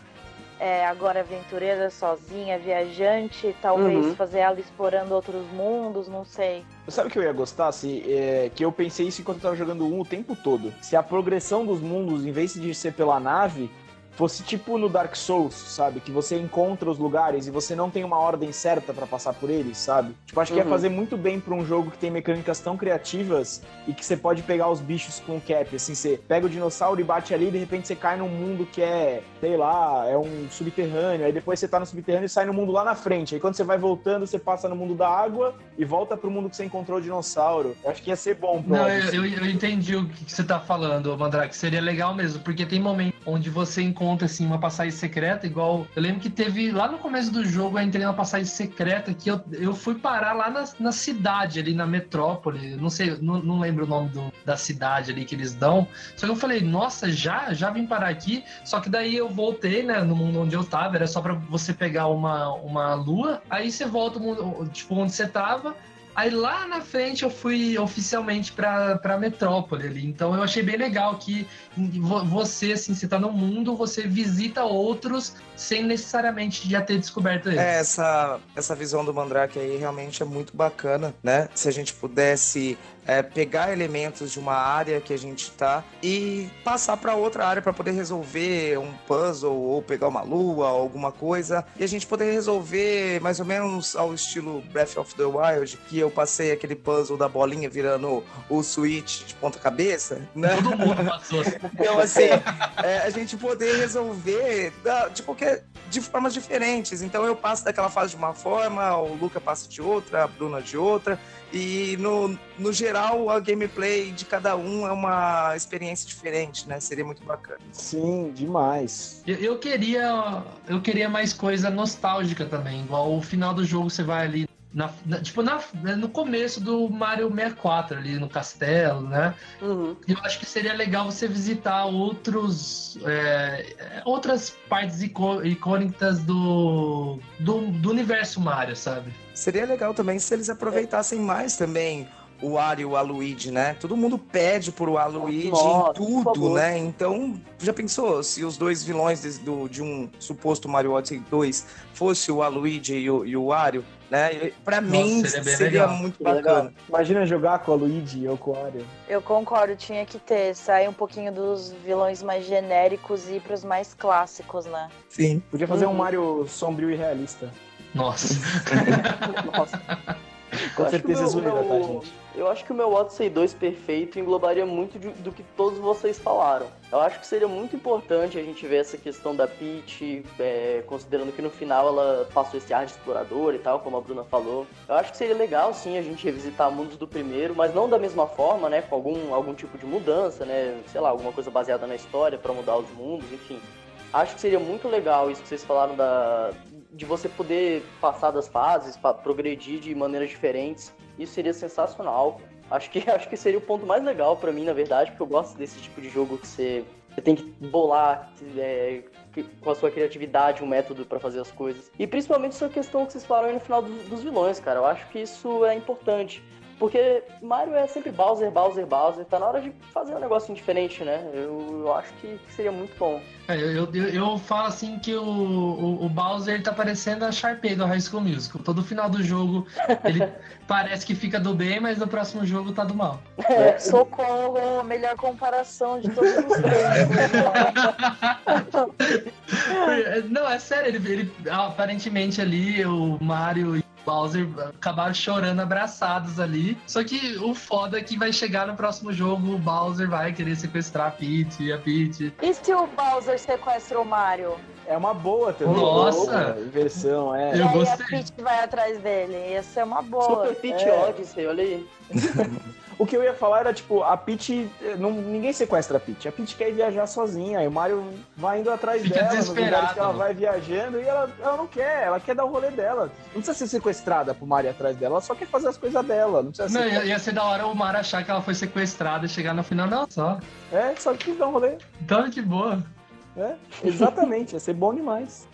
é, agora aventureira, sozinha, viajante. Talvez uhum. fazer ela explorando outros mundos, não sei. Sabe o que eu ia gostar? Se, é, que eu pensei isso enquanto eu tava jogando um o tempo todo. Se a progressão dos mundos, em vez de ser pela nave... fosse tipo no Dark Souls, sabe? Que você encontra os lugares e você não tem uma ordem certa pra passar por eles, sabe? Tipo, acho que uhum. ia fazer muito bem pra um jogo que tem mecânicas tão criativas e que você pode pegar os bichos com o cap, assim, você pega o dinossauro e bate ali e de repente você cai num mundo que é, sei lá, é um subterrâneo, aí depois você tá no subterrâneo e sai no mundo lá na frente, aí quando você vai voltando, você passa no mundo da água e volta pro mundo que você encontrou o dinossauro. Eu acho que ia ser bom pra... Não, eu, eu, eu entendi o que você tá falando, Mandrake, seria legal mesmo, porque tem momentos onde você encontra conta, assim, uma passagem secreta, igual... Eu lembro que teve... Lá no começo do jogo, eu entrei numa passagem secreta que eu, eu fui parar lá na, na cidade, ali na metrópole. Não sei, não, não lembro o nome do, da cidade ali que eles dão. Só que eu falei, nossa, já? Já vim parar aqui? Só que daí eu voltei, né, no mundo onde eu tava. Era só pra você pegar uma, uma lua. Aí você volta, tipo, onde você tava... Aí lá na frente eu fui oficialmente pra, pra metrópole ali, então eu achei bem legal que você, assim, você tá no mundo, você visita outros sem necessariamente já ter descoberto eles. É, essa, essa visão do Mandrake aí realmente é muito bacana, né? Se a gente pudesse é, pegar elementos de uma área que a gente tá e passar pra outra área pra poder resolver um puzzle ou pegar uma lua ou alguma coisa, e a gente poder resolver mais ou menos ao estilo Breath of the Wild, que eu passei aquele puzzle da bolinha virando o Switch de ponta cabeça, né? Todo mundo passou. Então, assim, é, a gente poder resolver da, de qualquer... de formas diferentes. Então, eu passo daquela fase de uma forma, o Lucca passa de outra, a Bruna de outra, e no, no geral geral, a gameplay de cada um é uma experiência diferente, né? Seria muito bacana. Sim, demais. Eu, eu, queria, eu queria mais coisa nostálgica também, igual o final do jogo você vai ali, na, na, tipo, na, no começo do Mario sessenta e quatro, ali no castelo, né? Uhum. Eu acho que seria legal você visitar outros, é, outras partes icônicas do, do, do universo Mario, sabe? Seria legal também se eles aproveitassem mais também o Wario e o Waluigi, né? Todo mundo pede por Waluigi em tudo, né? Então, já pensou se os dois vilões de, do, de um suposto Mario Odyssey dois fosse o Waluigi e o, e o Wario, né? Pra Nossa, mim, seria, seria muito bacana. Imagina jogar com o Waluigi ou com o Wario. Eu concordo, tinha que ter. Sair um pouquinho dos vilões mais genéricos e ir pros mais clássicos, né? Sim. Podia fazer uhum. um Mario sombrio e realista. Nossa. Nossa. Com eu certeza isso tá, gente? Eu acho que o meu Odyssey dois perfeito englobaria muito de, do que todos vocês falaram. Eu acho que seria muito importante a gente ver essa questão da Peach, é, considerando que no final ela passou esse ar de explorador e tal, como a Bruna falou. Eu acho que seria legal, sim, a gente revisitar mundos do primeiro, mas não da mesma forma, né? Com algum, algum tipo de mudança, né? Sei lá, alguma coisa baseada na história pra mudar os mundos, enfim. Acho que seria muito legal isso que vocês falaram da... de você poder passar das fases, progredir de maneiras diferentes, isso seria sensacional. Acho que, acho que seria o ponto mais legal pra mim, na verdade, porque eu gosto desse tipo de jogo que você, você tem que bolar é, que, com a sua criatividade um método pra fazer as coisas. E principalmente essa questão que vocês falaram aí no final do, dos vilões, cara. Eu acho que isso é importante. Porque Mario é sempre Bowser, Bowser, Bowser. Tá na hora de fazer um negocinho diferente, né? Eu, eu acho que seria muito bom. É, eu, eu, eu falo assim que o, o, o Bowser tá parecendo a Sharpay do High School Musical. Todo final do jogo ele parece que fica do bem, mas no próximo jogo tá do mal. É, socorro, a melhor comparação de todos os tempos. Não, é sério. Ele, ele, aparentemente ali, o Mario... Bowser acabaram chorando abraçados ali. Só que o foda é que vai chegar no próximo jogo, o Bowser vai querer sequestrar a Peach e a Peach. E se o Bowser sequestra o Mario? É uma boa também. Nossa! Inversão, é. E aí a Peach vai atrás dele. Essa é uma boa. Super Peach é. Odyssey, olha aí. O que eu ia falar era, tipo, a Peach... Não, ninguém sequestra a Peach. A Peach quer viajar sozinha. Aí o Mario vai indo atrás Fica dela. Nos lugares que ela vai viajando. E ela, ela não quer. Ela quer dar o rolê dela. Não precisa ser sequestrada pro Mario atrás dela. Ela só quer fazer as coisas dela. Não, precisa ser não ia ser da hora o Mario achar que ela foi sequestrada e chegar no final. Não, só. É, só que dá um rolê. Então, que boa. É, exatamente. Ia ser bom demais.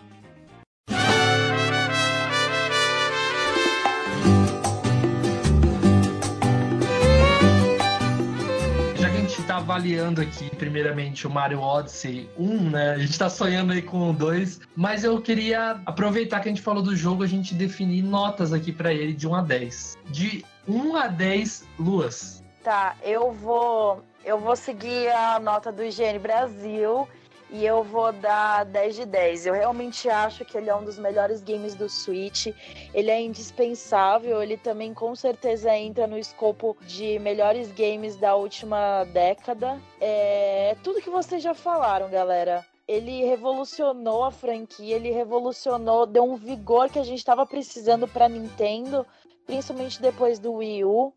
Tá avaliando aqui, primeiramente, o Mario Odyssey um, né? A gente tá sonhando aí com o dois, mas eu queria aproveitar que a gente falou do jogo, a gente definir notas aqui pra ele de um a dez. De um a dez, Luas. Tá, eu vou, eu vou seguir a nota do I G N Brasil e eu vou dar dez de dez. Eu realmente acho que ele é um dos melhores games do Switch. Ele é indispensável, ele também com certeza entra no escopo de melhores games da última década. É tudo que vocês já falaram, galera. Ele revolucionou a franquia, ele revolucionou, deu um vigor que a gente estava precisando para Nintendo, principalmente depois do Wii U.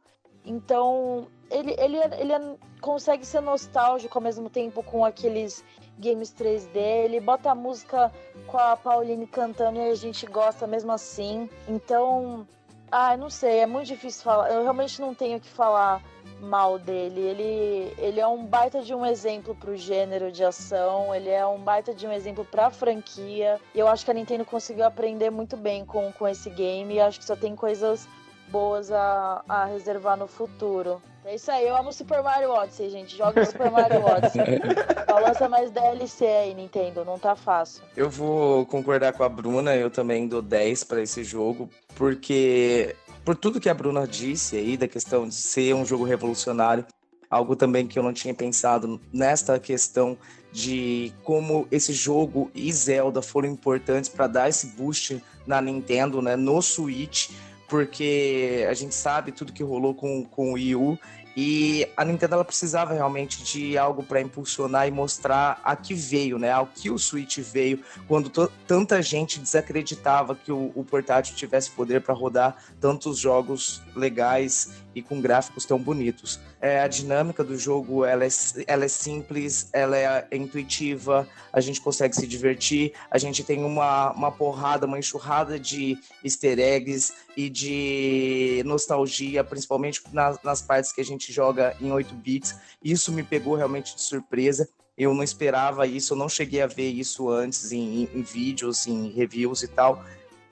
Então, ele, ele, ele consegue ser nostálgico ao mesmo tempo com aqueles... games três D, ele bota a música com a Pauline cantando e a gente gosta mesmo assim. Então, ah, não sei, é muito difícil falar. Eu realmente não tenho o que falar mal dele. Ele, ele é um baita de um exemplo pro gênero de ação, ele é um baita de um exemplo pra franquia. E eu acho que a Nintendo conseguiu aprender muito bem com, com esse game e acho que só tem coisas boas a, a reservar no futuro. É isso aí, eu amo Super Mario Odyssey, gente. Joga Super Mario Odyssey. Só lança mais D L C aí, Nintendo. Não tá fácil. Eu vou concordar com a Bruna. Eu também dou dez pra esse jogo. Porque, por tudo que a Bruna disse aí, da questão de ser um jogo revolucionário, algo também que eu não tinha pensado nesta questão de como esse jogo e Zelda foram importantes pra dar esse boost na Nintendo, né? No Switch. Porque a gente sabe tudo que rolou com, com o Wii U. E a Nintendo ela precisava realmente de algo para impulsionar e mostrar a que veio, né? Ao que o Switch veio, quando to- tanta gente desacreditava que o, o portátil tivesse poder para rodar tantos jogos legais e com gráficos tão bonitos. É, a dinâmica do jogo ela é, ela é simples, ela é intuitiva, a gente consegue se divertir, a gente tem uma, uma porrada, uma enxurrada de easter eggs e de nostalgia, principalmente nas, nas partes que a gente joga em oito bits. Isso me pegou realmente de surpresa. Eu não esperava isso, eu não cheguei a ver isso antes em, em, em vídeos, em reviews e tal.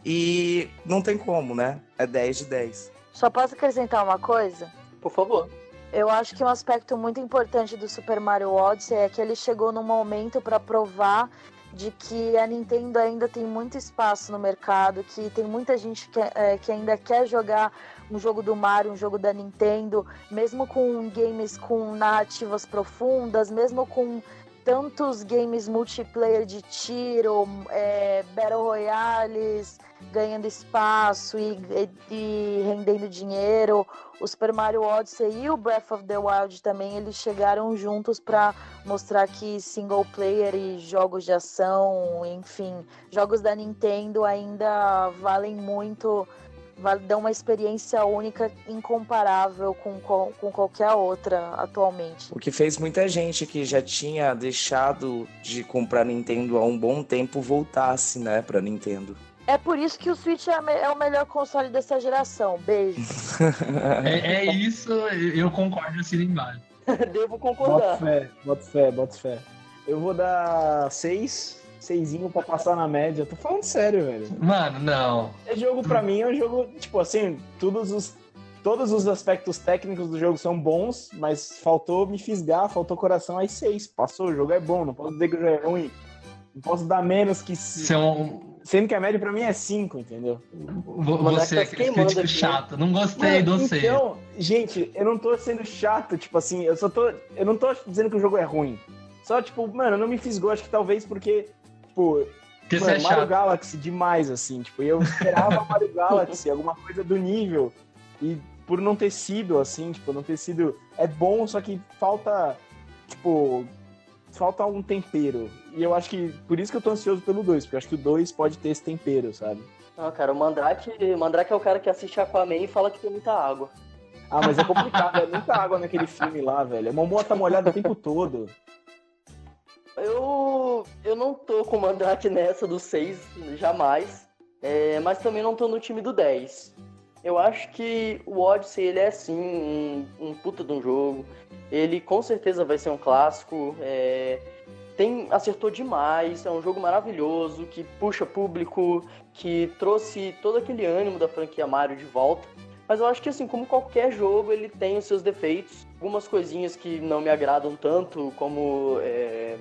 E não tem como, né? É dez de dez. Só posso acrescentar uma coisa? Por favor. Eu acho que um aspecto muito importante do Super Mario Odyssey é que ele chegou num momento para provar de que a Nintendo ainda tem muito espaço no mercado, que tem muita gente que, é, que ainda quer jogar um jogo do Mario, um jogo da Nintendo, mesmo com games com narrativas profundas, mesmo com tantos games multiplayer de tiro, é, Battle Royales, ganhando espaço e, e, e rendendo dinheiro. O Super Mario Odyssey e o Breath of the Wild também, eles chegaram juntos para mostrar que single player e jogos de ação, enfim, jogos da Nintendo ainda valem muito, dão uma experiência única, incomparável com, com qualquer outra atualmente. O que fez muita gente que já tinha deixado de comprar Nintendo há um bom tempo voltasse, né, pra Nintendo. É por isso que o Switch é o melhor console dessa geração. Beijo. é, é isso, eu concordo assim embaixo. Devo concordar. Bota fé, bota fé, bota fé. Eu vou dar seis, seisinho pra passar na média. Tô falando sério, velho. Mano, não. É jogo pra mim, é um jogo, tipo assim, todos os, todos os aspectos técnicos do jogo são bons, mas faltou me fisgar, faltou coração, aí seis. Passou, o jogo é bom, não posso dizer que o jogo é ruim. Não posso dar menos que... São... Sendo que a média pra mim é cinco, entendeu? Você é aquele crítico chato. Não gostei, não sei. Então, gente, eu não tô sendo chato, tipo assim, eu só tô... Eu não tô dizendo que o jogo é ruim. Só, tipo, mano, não me fisgou, acho que talvez porque, tipo... Porque mano, é Mario chato. Galaxy demais, assim, tipo, eu esperava Mario Galaxy, alguma coisa do nível. E por não ter sido, assim, tipo, não ter sido... É bom, só que falta, tipo... Falta um tempero. E eu acho que... Por isso que eu tô ansioso pelo dois. Porque eu acho que o dois pode ter esse tempero, sabe? Ah, cara, o Mandrake... O Mandrake é o cara que assiste Aquaman e fala que tem muita água. Ah, mas é complicado. É muita água naquele filme lá, velho. A Momoa tá molhada o tempo todo. Eu... Eu não tô com o Mandrake nessa do seis. Jamais. É, mas também não tô no time do dez. Eu acho que o Odyssey, ele é, sim, um, um puta de um jogo. Ele, com certeza, vai ser um clássico. É... Tem, acertou demais, é um jogo maravilhoso, que puxa público, que trouxe todo aquele ânimo da franquia Mario de volta. Mas eu acho que, assim, como qualquer jogo, ele tem os seus defeitos. Algumas coisinhas que não me agradam tanto, como... É...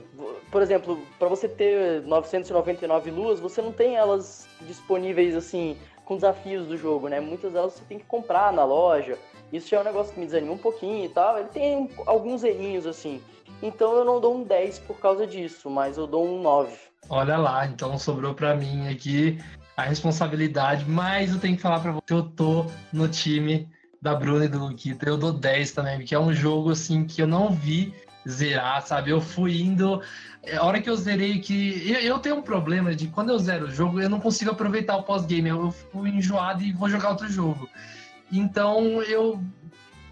Por exemplo, para você ter novecentos e noventa e nove luas, você não tem elas disponíveis, assim, com desafios do jogo, né? Muitas delas você tem que comprar na loja. Isso já é um negócio que me desanima um pouquinho e tal. Ele tem alguns errinhos, assim. Então eu não dou um dez por causa disso, mas eu dou um nove. Olha lá, então sobrou pra mim aqui a responsabilidade, mas eu tenho que falar pra você, eu tô no time da Bruna e do Luquita. Eu dou dez também, porque é um jogo, assim, que eu não vi zerar, sabe? Eu fui indo... A hora que eu zerei que... Eu, eu tenho um problema de quando eu zero o jogo, eu não consigo aproveitar o pós-game. Eu, eu fico enjoado e vou jogar outro jogo. Então, eu...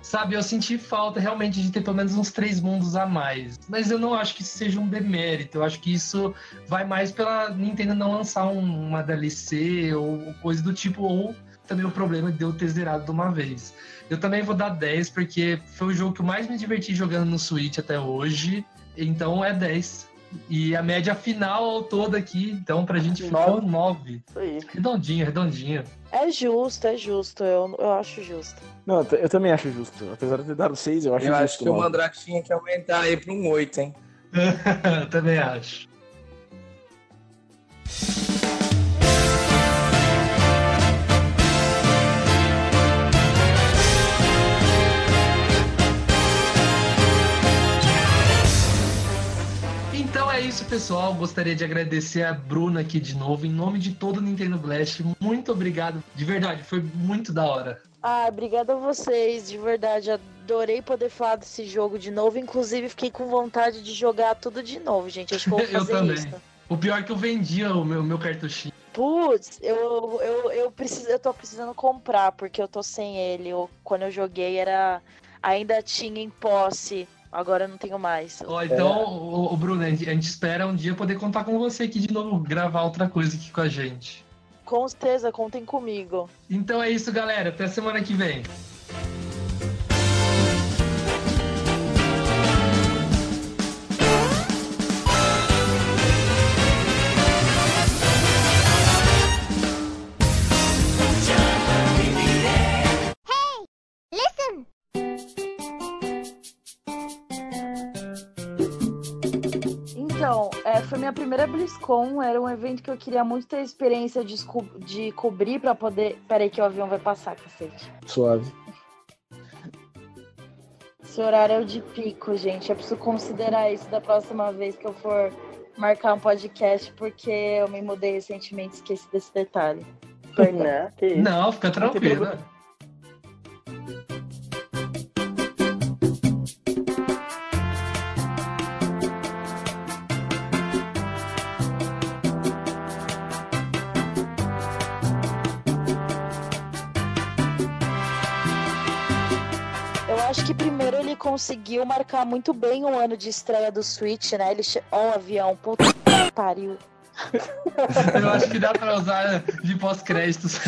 Sabe, eu senti falta realmente de ter pelo menos uns três mundos a mais. Mas eu não acho que isso seja um demérito. Eu acho que isso vai mais pela Nintendo não lançar um, uma D L C ou coisa do tipo. Ou também o problema de eu ter zerado de uma vez. Eu também vou dar dez, porque foi o jogo que eu mais me diverti jogando no Switch até hoje. Então, é dez. E a média final toda aqui, então, pra gente ficou nove. Isso aí. Redondinho, redondinho. É justo, é justo. Eu, eu acho justo. Não, eu, t- eu também acho justo. Apesar de ter dado seis, eu acho eu justo. Eu acho que nove. O Mandrake tinha que aumentar aí pra um oito, hein? Eu também acho. Isso, pessoal, gostaria de agradecer a Bruna aqui de novo, em nome de todo o Nintendo Blast, muito obrigado, de verdade, foi muito da hora. Ah, obrigada a vocês, de verdade, adorei poder falar desse jogo de novo. Inclusive, fiquei com vontade de jogar tudo de novo, gente. Acho que vou fazer eu isso. O pior é que eu vendia o meu, meu cartuchinho. Putz, eu, eu, eu, preciso, eu tô precisando comprar, porque eu tô sem ele. Eu, quando eu joguei, era ainda tinha em posse. Agora eu não tenho mais. Oh, então, é. o, o Bruno, a gente, a gente espera um dia poder contar com você aqui de novo, gravar outra coisa aqui com a gente. Com certeza, contem comigo. Então é isso, galera. Até semana que vem. Minha primeira BlizzCon era um evento que eu queria muito ter experiência de, esco- de cobrir pra poder... Peraí que o avião vai passar, cacete. Suave. Esse horário é o de pico, gente. Eu preciso considerar isso da próxima vez que eu for marcar um podcast, porque eu me mudei recentemente e esqueci desse detalhe. Não, que isso? Não, fica tranquila. Conseguiu marcar muito bem o ano de estreia do Switch, né? Ele che... Ó, o avião, puta que pariu. Eu acho que dá pra usar de pós-créditos.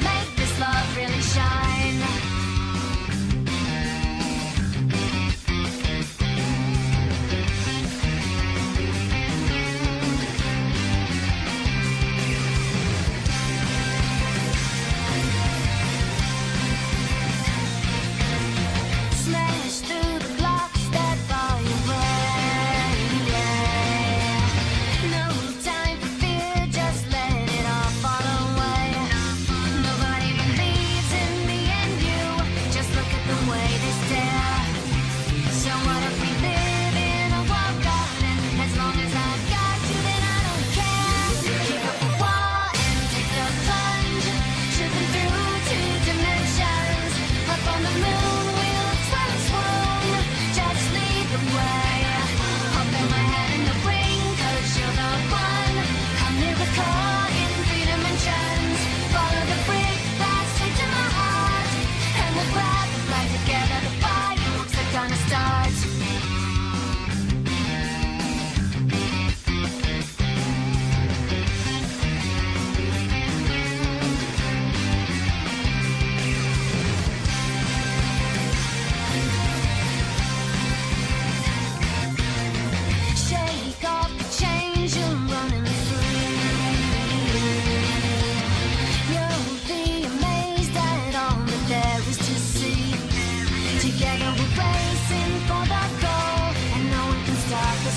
Make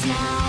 now.